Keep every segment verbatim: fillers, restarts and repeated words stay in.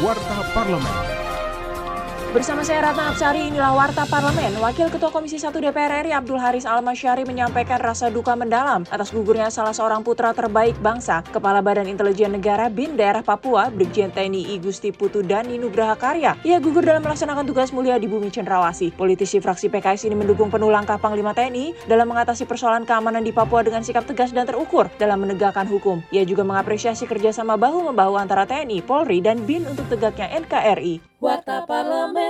Warta Parlemen. Bersama saya Ratna Absari, inilah Warta Parlemen. Wakil Ketua Komisi satu D P R R I Abdul Haris Almasyari menyampaikan rasa duka mendalam atas gugurnya salah seorang putra terbaik bangsa, Kepala Badan Intelijen Negara B I N Daerah Papua, Brigjen T N I I Gusti Putu Dhani Nugraha Karya. Ia gugur dalam melaksanakan tugas mulia di bumi Cendrawasih. Politisi fraksi P K S ini mendukung penuh langkah Panglima T N I dalam mengatasi persoalan keamanan di Papua dengan sikap tegas dan terukur dalam menegakkan hukum. Ia juga mengapresiasi kerjasama bahu-membahu antara T N I, Polri, dan B I N untuk tegaknya N K R I. Warta Parlemen.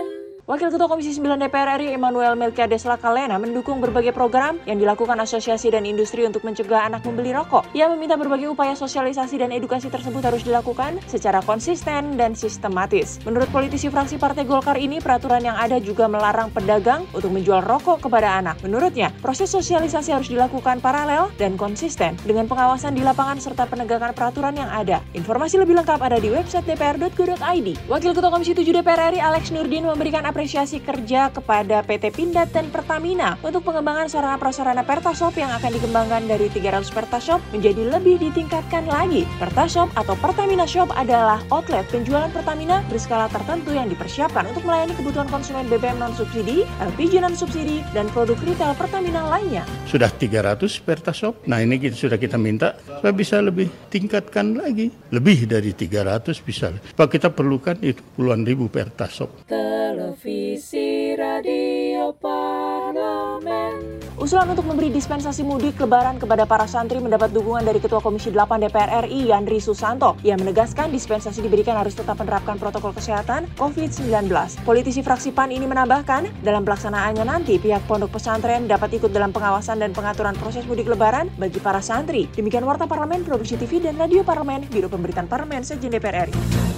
Wakil Ketua Komisi sembilan D P R R I Emmanuel Melkiades Lakalena mendukung berbagai program yang dilakukan asosiasi dan industri untuk mencegah anak membeli rokok. Ia meminta berbagai upaya sosialisasi dan edukasi tersebut harus dilakukan secara konsisten dan sistematis. Menurut politisi fraksi Partai Golkar ini, peraturan yang ada juga melarang pedagang untuk menjual rokok kepada anak. Menurutnya, proses sosialisasi harus dilakukan paralel dan konsisten dengan pengawasan di lapangan serta penegakan peraturan yang ada. Informasi lebih lengkap ada di website d p r dot go dot i d. Wakil Ketua Komisi tujuh D P R R I Alex Nurdin memberikan apresiasi apresiasi kerja kepada P T Pindad dan Pertamina untuk pengembangan sarana-prasarana Pertashop yang akan dikembangkan dari tiga ratus Pertashop menjadi lebih ditingkatkan lagi. Pertashop atau Pertamina Shop adalah outlet penjualan Pertamina berskala tertentu yang dipersiapkan untuk melayani kebutuhan konsumen B B M non-subsidi, L P G non-subsidi, dan produk retail Pertamina lainnya. Sudah tiga ratus Pertashop, nah ini kita, sudah kita minta supaya bisa lebih tingkatkan lagi. Lebih dari tiga ratus bisa. Pak, kita perlukan itu puluhan ribu Pertashop. Televisi Radio Parlemen. Usulan untuk memberi dispensasi mudik lebaran kepada para santri mendapat dukungan dari Ketua Komisi delapan D P R R I Yandri Susanto. Ia menegaskan dispensasi diberikan harus tetap menerapkan protokol kesehatan covid sembilan belas. Politisi fraksi P A N ini menambahkan, dalam pelaksanaannya nanti pihak pondok pesantren dapat ikut dalam pengawasan dan pengaturan proses mudik lebaran bagi para santri. Demikian Warta Parlemen, Produksi T V dan Radio Parlemen, Biro Pemberitaan Parlemen Sejen D P R R I.